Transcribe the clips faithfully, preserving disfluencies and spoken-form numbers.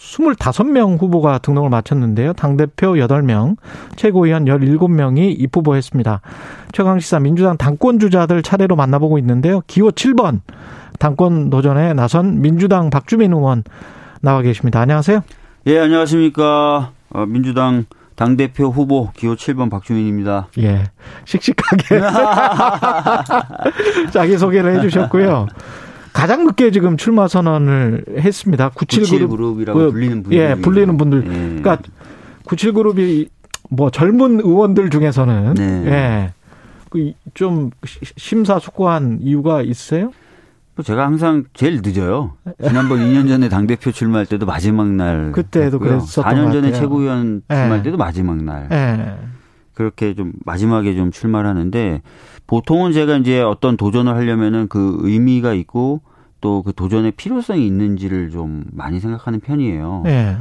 이십오 명 후보가 등록을 마쳤는데요. 당대표 여덟 명, 최고위원 열일곱 명이 입후보했습니다. 최강시사 민주당 당권 주자들 차례로 만나보고 있는데요. 기호 칠 번 당권 도전에 나선 민주당 박주민 의원 나와 계십니다. 안녕하세요. 예, 안녕하십니까. 민주당 당대표 후보 기호 칠 번 박주민입니다. 예, 씩씩하게 자기소개를 해주셨고요. 가장 늦게 지금 출마 선언을 했습니다. 구십칠 그룹이라고 그, 불리는 분들. 예, 불리는 분들. 예. 그러니까 구십칠 그룹이 뭐 젊은 의원들 중에서는 네. 예, 좀 심사숙고한 이유가 있으세요? 제가 항상 제일 늦어요. 지난번 이 년 전에 당대표 출마할 때도 마지막 날. 그때도 그랬었던 것 같아요. 사 년 전에 최고위원 출마할 예. 때도 마지막 날. 예. 그렇게 좀 마지막에 좀 출마를 하는데, 보통은 제가 이제 어떤 도전을 하려면은 그 의미가 있고 또 그 도전의 필요성이 있는지를 좀 많이 생각하는 편이에요. 네.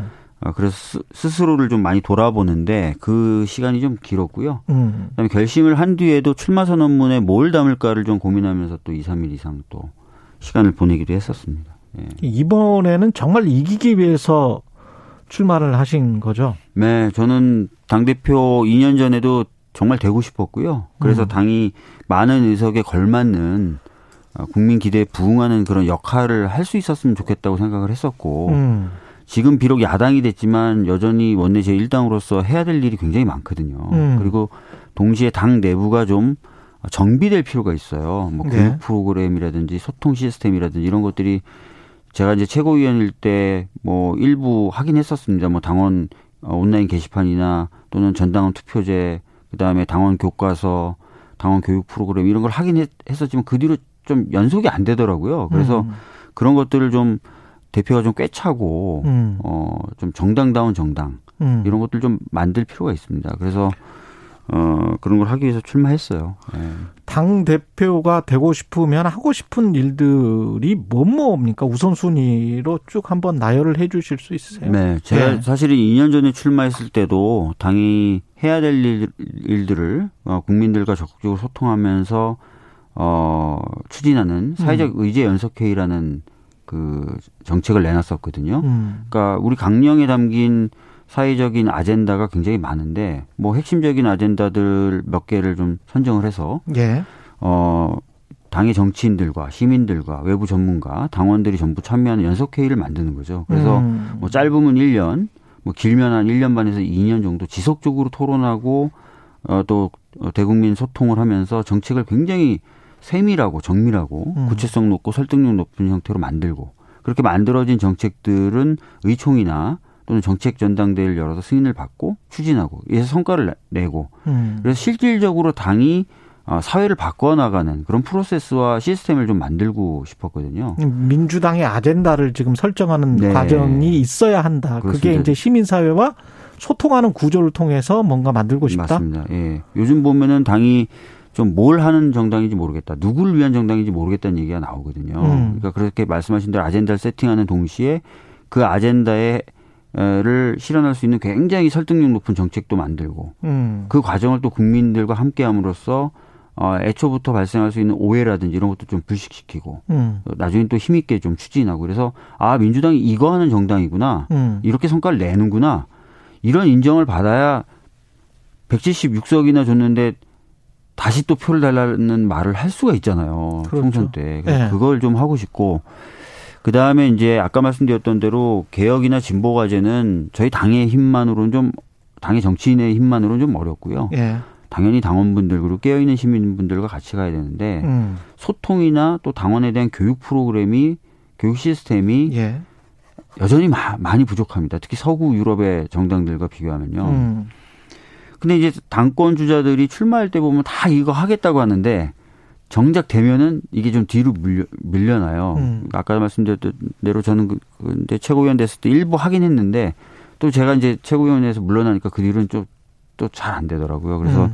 그래서 스스로를 좀 많이 돌아보는데 그 시간이 좀 길었고요. 음. 그다음에 결심을 한 뒤에도 출마 선언문에 뭘 담을까를 좀 고민하면서 또 이, 삼 일 이상 또 시간을 보내기도 했었습니다. 네. 이번에는 정말 이기기 위해서 출마를 하신 거죠? 네, 저는 당대표 이 년 전에도 정말 되고 싶었고요. 그래서 음. 당이 많은 의석에 걸맞는 국민 기대에 부응하는 그런 역할을 할 수 있었으면 좋겠다고 생각을 했었고 음. 지금 비록 야당이 됐지만 여전히 원내 제일 당으로서 해야 될 일이 굉장히 많거든요. 음. 그리고 동시에 당 내부가 좀 정비될 필요가 있어요. 뭐 교육 네. 프로그램이라든지 소통 시스템이라든지 이런 것들이 제가 이제 최고위원일 때 뭐 일부 하긴 했었습니다. 뭐 당원 온라인 게시판이나 또는 전당원 투표제, 그다음에 당원 교과서, 당원 교육 프로그램 이런 걸 하긴 했, 했었지만 그 뒤로 좀 연속이 안 되더라고요. 그래서 음. 그런 것들을 좀 대표가 좀 꿰차고 음. 어, 좀 정당다운 정당 음. 이런 것들 좀 만들 필요가 있습니다. 그래서 어, 그런 걸 하기 위해서 출마했어요. 네. 당 대표가 되고 싶으면 하고 싶은 일들이 뭐뭐입니까? 우선순위로 쭉 한번 나열을 해 주실 수 있으세요? 네. 제가 네. 사실은 이 년 전에 출마했을 때도 당이 해야 될 일, 일들을 국민들과 적극적으로 소통하면서 어, 추진하는 사회적 음. 의제 연석회의라는 그 정책을 내놨었거든요. 음. 그러니까 우리 강령에 담긴 사회적인 아젠다가 굉장히 많은데 뭐 핵심적인 아젠다들 몇 개를 좀 선정을 해서 예. 어, 당의 정치인들과 시민들과 외부 전문가, 당원들이 전부 참여하는 연석회의를 만드는 거죠. 그래서 음. 뭐 짧으면 일 년, 뭐 길면 한 일 년 반에서 이 년 정도 지속적으로 토론하고 어, 또 대국민 소통을 하면서 정책을 굉장히 세밀하고 정밀하고 음. 구체성 높고 설득력 높은 형태로 만들고, 그렇게 만들어진 정책들은 의총이나 또는 정책 전당대회를 열어서 승인을 받고 추진하고 이래서 성과를 내고 음. 그래서 실질적으로 당이 사회를 바꿔나가는 그런 프로세스와 시스템을 좀 만들고 싶었거든요. 민주당의 아젠다를 지금 설정하는 네. 과정이 있어야 한다. 그렇습니다. 그게 이제 시민사회와 소통하는 구조를 통해서 뭔가 만들고 싶다. 맞습니다. 예. 요즘 보면은 당이 좀 뭘 하는 정당인지 모르겠다, 누구를 위한 정당인지 모르겠다는 얘기가 나오거든요. 음. 그러니까 그렇게 말씀하신 대로 아젠다를 세팅하는 동시에 그 아젠다에 를 실현할 수 있는 굉장히 설득력 높은 정책도 만들고 음. 그 과정을 또 국민들과 함께함으로써 애초부터 발생할 수 있는 오해라든지 이런 것도 좀 불식시키고 음. 나중에 또 힘있게 좀 추진하고, 그래서 아, 민주당이 이거 하는 정당이구나 음. 이렇게 성과를 내는구나, 이런 인정을 받아야 백칠십육 석이나 줬는데 다시 또 표를 달라는 말을 할 수가 있잖아요. 그렇죠. 총선 때. 그래서 네. 그걸 좀 하고 싶고, 그다음에 이제 아까 말씀드렸던 대로 개혁이나 진보 과제는 저희 당의 힘만으로는 좀, 당의 정치인의 힘만으로는 좀 어렵고요. 예. 당연히 당원분들 그리고 깨어있는 시민분들과 같이 가야 되는데 음. 소통이나 또 당원에 대한 교육 프로그램이, 교육 시스템이 예. 여전히 마, 많이 부족합니다. 특히 서구 유럽의 정당들과 비교하면요. 음. 근데 이제 당권 주자들이 출마할 때 보면 다 이거 하겠다고 하는데 정작 되면은 이게 좀 뒤로 밀려, 밀려나요. 음. 아까 말씀드렸던 대로 저는 근데 최고위원 됐을 때 일부 하긴 했는데 또 제가 이제 최고위원에서 물러나니까 그 뒤로는 좀 또 잘 안 되더라고요. 그래서 음.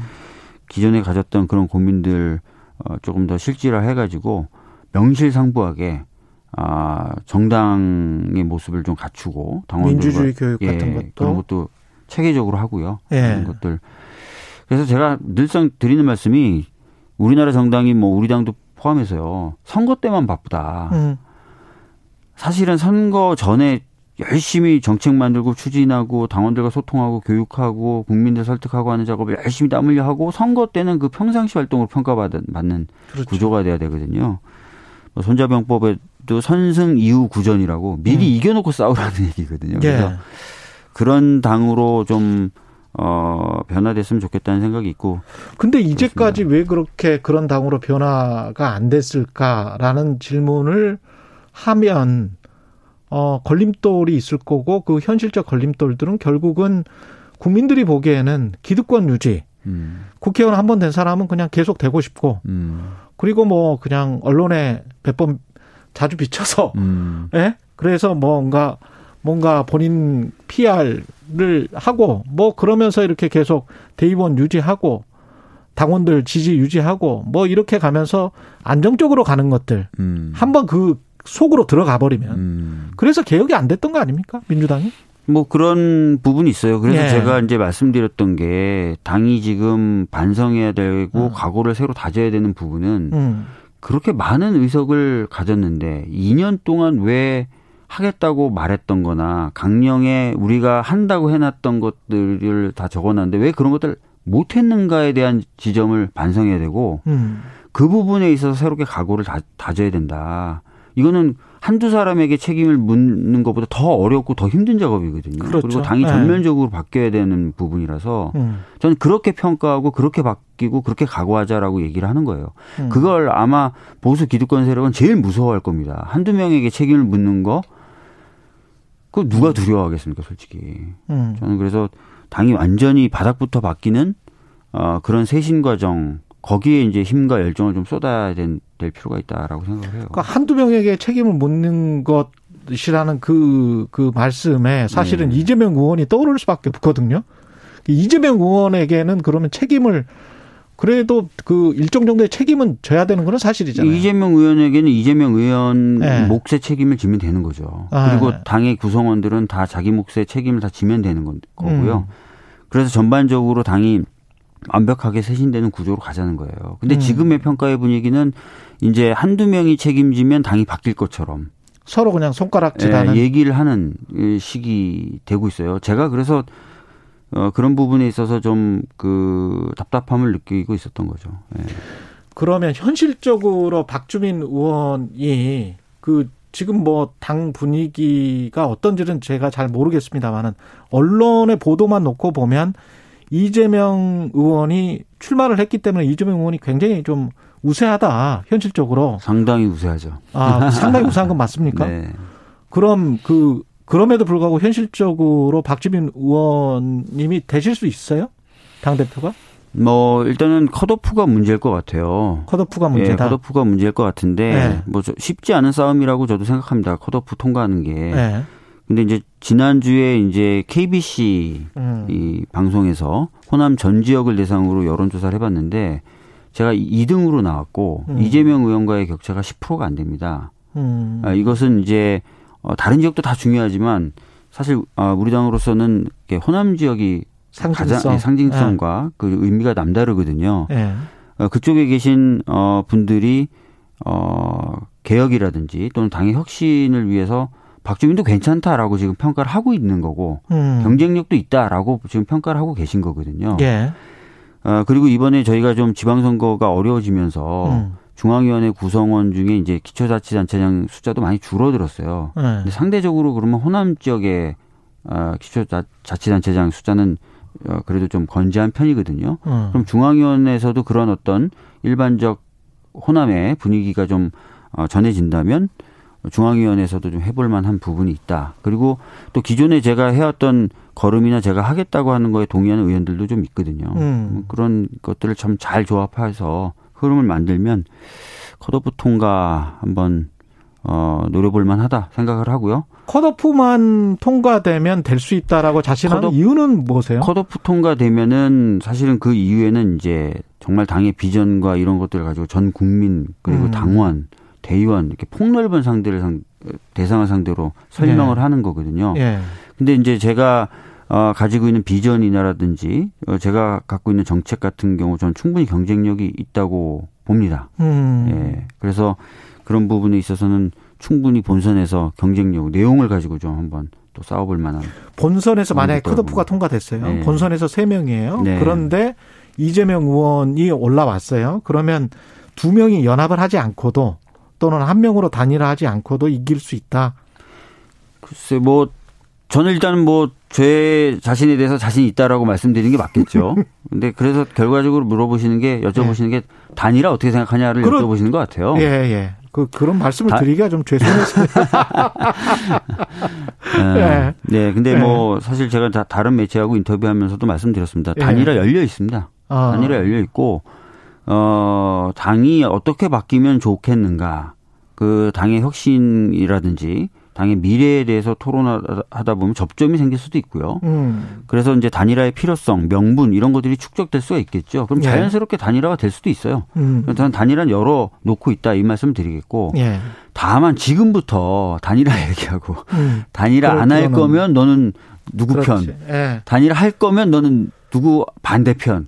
기존에 가졌던 그런 고민들 어, 조금 더 실질화해가지고 명실상부하게 아, 정당의 모습을 좀 갖추고 당원들과 민주주의 교육 예, 같은 것도 그런 것도 체계적으로 하고요. 예. 그런 것들. 그래서 제가 늘상 드리는 말씀이 우리나라 정당이 뭐 우리 당도 포함해서요. 선거 때만 바쁘다. 음. 사실은 선거 전에 열심히 정책 만들고 추진하고 당원들과 소통하고 교육하고 국민들 설득하고 하는 작업을 열심히 땀 흘려 하고 선거 때는 그 평상시 활동으로 평가받는 그렇죠. 구조가 돼야 되거든요. 손자병법에도 선승 이후 구전이라고 미리 음. 이겨놓고 싸우라는 얘기거든요. 그래서 예. 그런 당으로 좀 어, 변화됐으면 좋겠다는 생각이 있고. 근데 이제까지 그렇습니다. 왜 그렇게 그런 당으로 변화가 안 됐을까라는 질문을 하면 어, 걸림돌이 있을 거고 그 현실적 걸림돌들은 결국은 국민들이 보기에는 기득권 유지. 음. 국회의원 한 번 된 사람은 그냥 계속 되고 싶고 음. 그리고 뭐 그냥 언론에 몇번 자주 비춰서 음. 예? 그래서 뭔가 뭔가 본인 피알를 하고 뭐 그러면서 이렇게 계속 대의원 유지하고 당원들 지지 유지하고 뭐 이렇게 가면서 안정적으로 가는 것들 음. 한번 그 속으로 들어가 버리면 음. 그래서 개혁이 안 됐던 거 아닙니까? 민주당이? 뭐 그런 부분이 있어요. 그래서 예. 제가 이제 말씀드렸던 게 당이 지금 반성해야 되고 음. 과거를 새로 다져야 되는 부분은 음. 그렇게 많은 의석을 가졌는데 이 년 동안 왜 하겠다고 말했던 거나 강령에 우리가 한다고 해놨던 것들을 다 적어놨는데 왜 그런 것들 못했는가에 대한 지점을 반성해야 되고 음. 그 부분에 있어서 새롭게 각오를 다, 다져야 된다. 이거는 한두 사람에게 책임을 묻는 것보다 더 어렵고 더 힘든 작업이거든요. 그렇죠. 그리고 당이 전면적으로 네. 바뀌어야 되는 부분이라서 음. 저는 그렇게 평가하고 그렇게 바뀌고 그렇게 각오하자라고 얘기를 하는 거예요. 음. 그걸 아마 보수 기득권 세력은 제일 무서워할 겁니다. 한두 명에게 책임을 묻는 거 그거 누가 두려워하겠습니까, 솔직히. 음. 저는 그래서 당이 완전히 바닥부터 바뀌는 어, 그런 쇄신 과정 거기에 이제 힘과 열정을 좀 쏟아야 된, 될 필요가 있다라고 생각을 해요. 그러니까 한두 명에게 책임을 묻는 것이라는 그, 그 말씀에 사실은 네. 이재명 의원이 떠오를 수밖에 없거든요. 이재명 의원에게는 그러면 책임을 그래도 그 일정 정도의 책임은 져야 되는 건 사실이잖아요. 이재명 의원에게는 이재명 의원 네. 몫의 책임을 지면 되는 거죠. 아, 그리고 네. 당의 구성원들은 다 자기 몫의 책임을 다 지면 되는 거고요. 음. 그래서 전반적으로 당이 완벽하게 쇄신되는 구조로 가자는 거예요. 근데 음. 지금의 평가의 분위기는 이제 한두 명이 책임지면 당이 바뀔 것처럼 서로 그냥 손가락질하는 예, 얘기를 하는 시기 되고 있어요. 제가 그래서 어, 그런 부분에 있어서 좀 그 답답함을 느끼고 있었던 거죠. 예. 그러면 현실적으로 박주민 의원이 그 지금 뭐 당 분위기가 어떤지는 제가 잘 모르겠습니다만은 언론의 보도만 놓고 보면. 이재명 의원이 출마를 했기 때문에 이재명 의원이 굉장히 좀 우세하다, 현실적으로. 상당히 우세하죠. 아, 상당히 우세한 건 맞습니까? 네. 그럼 그, 그럼에도 불구하고 현실적으로 박주민 의원님이 되실 수 있어요? 당대표가? 뭐, 일단은 컷오프가 문제일 것 같아요. 컷오프가 문제다. 예, 컷오프가 문제일 것 같은데, 네. 뭐, 쉽지 않은 싸움이라고 저도 생각합니다. 컷오프 통과하는 게. 네. 근데 이제 지난주에 이제 케이비씨 음. 이 방송에서 호남 전 지역을 대상으로 여론조사를 해봤는데 제가 이 등으로 나왔고 음. 이재명 의원과의 격차가 십 퍼센트가 안 됩니다. 음. 아, 이것은 이제 다른 지역도 다 중요하지만 사실 우리 당으로서는 호남 지역이 상징성. 가장, 네, 상징성과 네. 그 의미가 남다르거든요. 네. 그쪽에 계신 분들이 개혁이라든지 또는 당의 혁신을 위해서 박주민도 괜찮다라고 지금 평가를 하고 있는 거고 음. 경쟁력도 있다라고 지금 평가를 하고 계신 거거든요. 예. 어, 그리고 이번에 저희가 좀 지방선거가 어려워지면서 음. 중앙위원회 구성원 중에 이제 기초자치단체장 숫자도 많이 줄어들었어요. 예. 근데 상대적으로 그러면 호남 지역의 어, 기초자치단체장 숫자는 어, 그래도 좀 건재한 편이거든요. 음. 그럼 중앙위원회에서도 그런 어떤 일반적 호남의 분위기가 좀 어, 전해진다면 중앙위원회에서도 좀 해볼 만한 부분이 있다. 그리고 또 기존에 제가 해왔던 걸음이나 제가 하겠다고 하는 거에 동의하는 의원들도 좀 있거든요. 음. 그런 것들을 참 잘 조합해서 흐름을 만들면 컷오프 통과 한번 어, 노려볼 만하다 생각을 하고요. 컷오프만 통과되면 될 수 있다라고 자신하는 컷오프, 이유는 뭐세요? 컷오프 통과되면은 사실은 그 이후에는 이제 정말 당의 비전과 이런 것들을 가지고 전 국민 그리고 음. 당원, 대의원 이렇게 폭넓은 상대를 상, 대상을 상대로 설명을 예. 하는 거거든요. 예. 근데 이제 제가 가지고 있는 비전이나라든지 제가 갖고 있는 정책 같은 경우 저는 충분히 경쟁력이 있다고 봅니다. 음. 예. 그래서 그런 부분에 있어서는 충분히 본선에서 경쟁력, 내용을 가지고 좀 한번 또 싸워볼 만한. 본선에서 만약에 컷오프가 통과됐어요. 네. 본선에서 세 명이에요. 네. 그런데 이재명 의원이 올라왔어요. 그러면 두 명이 연합을 하지 않고도 또는 한 명으로 단일화하지 않고도 이길 수 있다. 글쎄 뭐 저는 일단은 뭐 제 자신에 대해서 자신이 있다라고 말씀드리는 게 맞겠죠. 근데 그래서 결과적으로 물어보시는 게 여쭤보시는 예. 게 단일화 어떻게 생각하냐를 그런, 여쭤보시는 것 같아요. 예, 예. 그, 그런 말씀을 다, 드리기가 좀 죄송했습니다. 네. 네. 근데 뭐 사실 제가 다 다른 매체하고 인터뷰하면서도 말씀드렸습니다. 단일화 예. 열려 있습니다. 아. 단일화 열려 있고, 어, 당이 어떻게 바뀌면 좋겠는가. 그 당의 혁신이라든지 당의 미래에 대해서 토론하다 보면 접점이 생길 수도 있고요. 음. 그래서 이제 단일화의 필요성, 명분 이런 것들이 축적될 수가 있겠죠. 그럼 자연스럽게 예. 단일화가 될 수도 있어요. 음. 저는 단일화는 열어놓고 있다 이 말씀 드리겠고 예. 다만 지금부터 단일화 얘기하고 음. 단일화 안 할 거면 너는 누구 그렇지. 편 예. 단일화 할 거면 너는 누구 반대편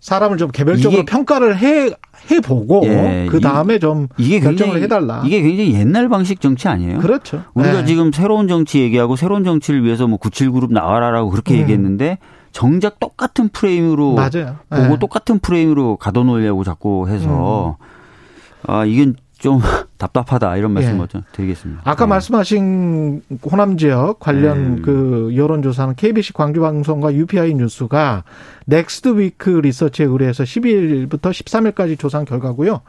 사람을 좀 개별적으로 평가를 해, 해보고 예, 그다음에 좀 이게 결정을 굉장히, 해달라. 이게 굉장히 옛날 방식 정치 아니에요? 그렇죠. 우리가 예. 지금 새로운 정치 얘기하고 새로운 정치를 위해서 뭐 구십칠 그룹 나와라라고 그렇게 음. 얘기했는데 정작 똑같은 프레임으로 맞아요. 보고 예. 똑같은 프레임으로 가둬놓으려고 자꾸 해서 음. 아 이건 좀 답답하다 이런 말씀을 예. 드리겠습니다. 아까 네. 말씀하신 호남 지역 관련 네. 그 여론조사는 케이비씨 광주방송과 유피아이 뉴스가 넥스트 위크 리서치에 의뢰해서 십이일부터 십삼일까지 조사한 결과고요.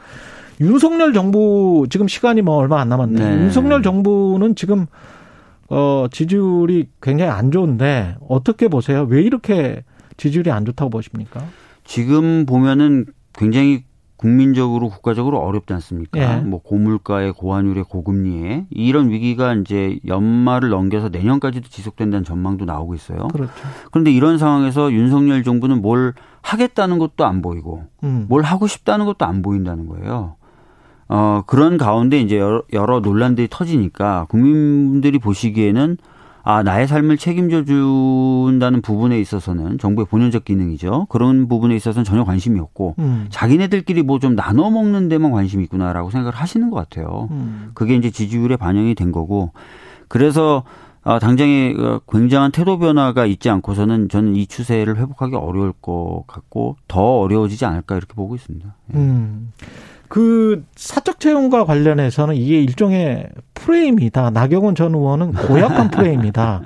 윤석열 정부 지금 시간이 뭐 얼마 안 남았네. 네. 윤석열 정부는 지금 어 지지율이 굉장히 안 좋은데 어떻게 보세요? 왜 이렇게 지지율이 안 좋다고 보십니까? 지금 보면은 굉장히 국민적으로 국가적으로 어렵지 않습니까? 예. 뭐 고물가에 고환율에 고금리에 이런 위기가 이제 연말을 넘겨서 내년까지도 지속된다는 전망도 나오고 있어요. 그렇죠. 그런데 이런 상황에서 윤석열 정부는 뭘 하겠다는 것도 안 보이고 음. 뭘 하고 싶다는 것도 안 보인다는 거예요. 어, 그런 가운데 이제 여러, 여러 논란들이 터지니까 국민들이 보시기에는 아, 나의 삶을 책임져 준다는 부분에 있어서는 정부의 본연적 기능이죠. 그런 부분에 있어서는 전혀 관심이 없고 음. 자기네들끼리 뭐 좀 나눠 먹는 데만 관심이 있구나라고 생각을 하시는 것 같아요. 음. 그게 이제 지지율에 반영이 된 거고 그래서 당장에 굉장한 태도 변화가 있지 않고서는 저는 이 추세를 회복하기 어려울 것 같고 더 어려워지지 않을까 이렇게 보고 있습니다. 예. 음. 그 사적 채용과 관련해서는 이게 일종의 프레임이다. 나경원 전 의원은 고약한 프레임이다.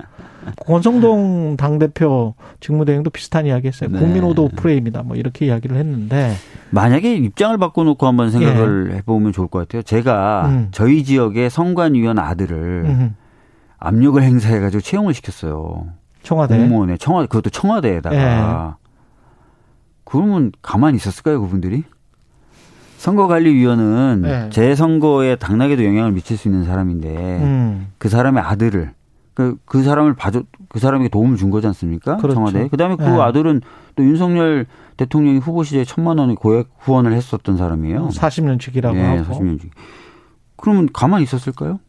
권성동 당대표 직무대행도 비슷한 이야기 했어요. 네. 국민호도 프레임이다. 뭐 이렇게 이야기를 했는데. 만약에 입장을 바꿔놓고 한번 생각을 예. 해보면 좋을 것 같아요. 제가 음. 저희 지역의 선관위원 아들을 음. 압력을 행사해가지고 채용을 시켰어요. 청와대. 공무원에. 청와대. 그것도 청와대에다가. 예. 그러면 가만히 있었을까요? 그분들이? 선거관리위원은 네. 제 선거에 당락에도 영향을 미칠 수 있는 사람인데 음. 그 사람의 아들을 그, 그 사람을 봐줘 그 사람에게 도움을 준 거지 않습니까? 그렇죠. 청와대. 그다음에 그 네. 아들은 또 윤석열 대통령이 후보 시절에 천만 원의 고액 후원을 했었던 사람이에요. 사십 년치기라고 네, 하고. 사십 년치기. 그러면 가만히 있었을까요?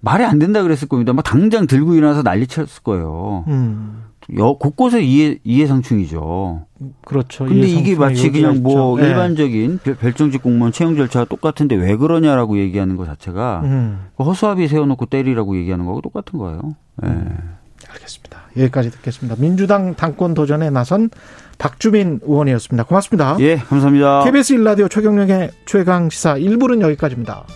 말이 안 된다 그랬을 겁니다. 막 당장 들고 일어나서 난리쳤을 거예요. 음. 곳곳에 이해, 이해상충이죠. 그렇죠. 근데 이게 마치 그냥 뭐 네. 일반적인 별정직 공무원 채용 절차와 똑같은데 왜 그러냐라고 얘기하는 것 자체가 음. 허수아비 세워놓고 때리라고 얘기하는 거하고 똑같은 거예요. 네. 음. 알겠습니다. 여기까지 듣겠습니다. 민주당 당권 도전에 나선 박주민 의원이었습니다. 고맙습니다. 예, 감사합니다. 케이비에스 일 라디오 최경영의 최강시사 일 부는 여기까지입니다.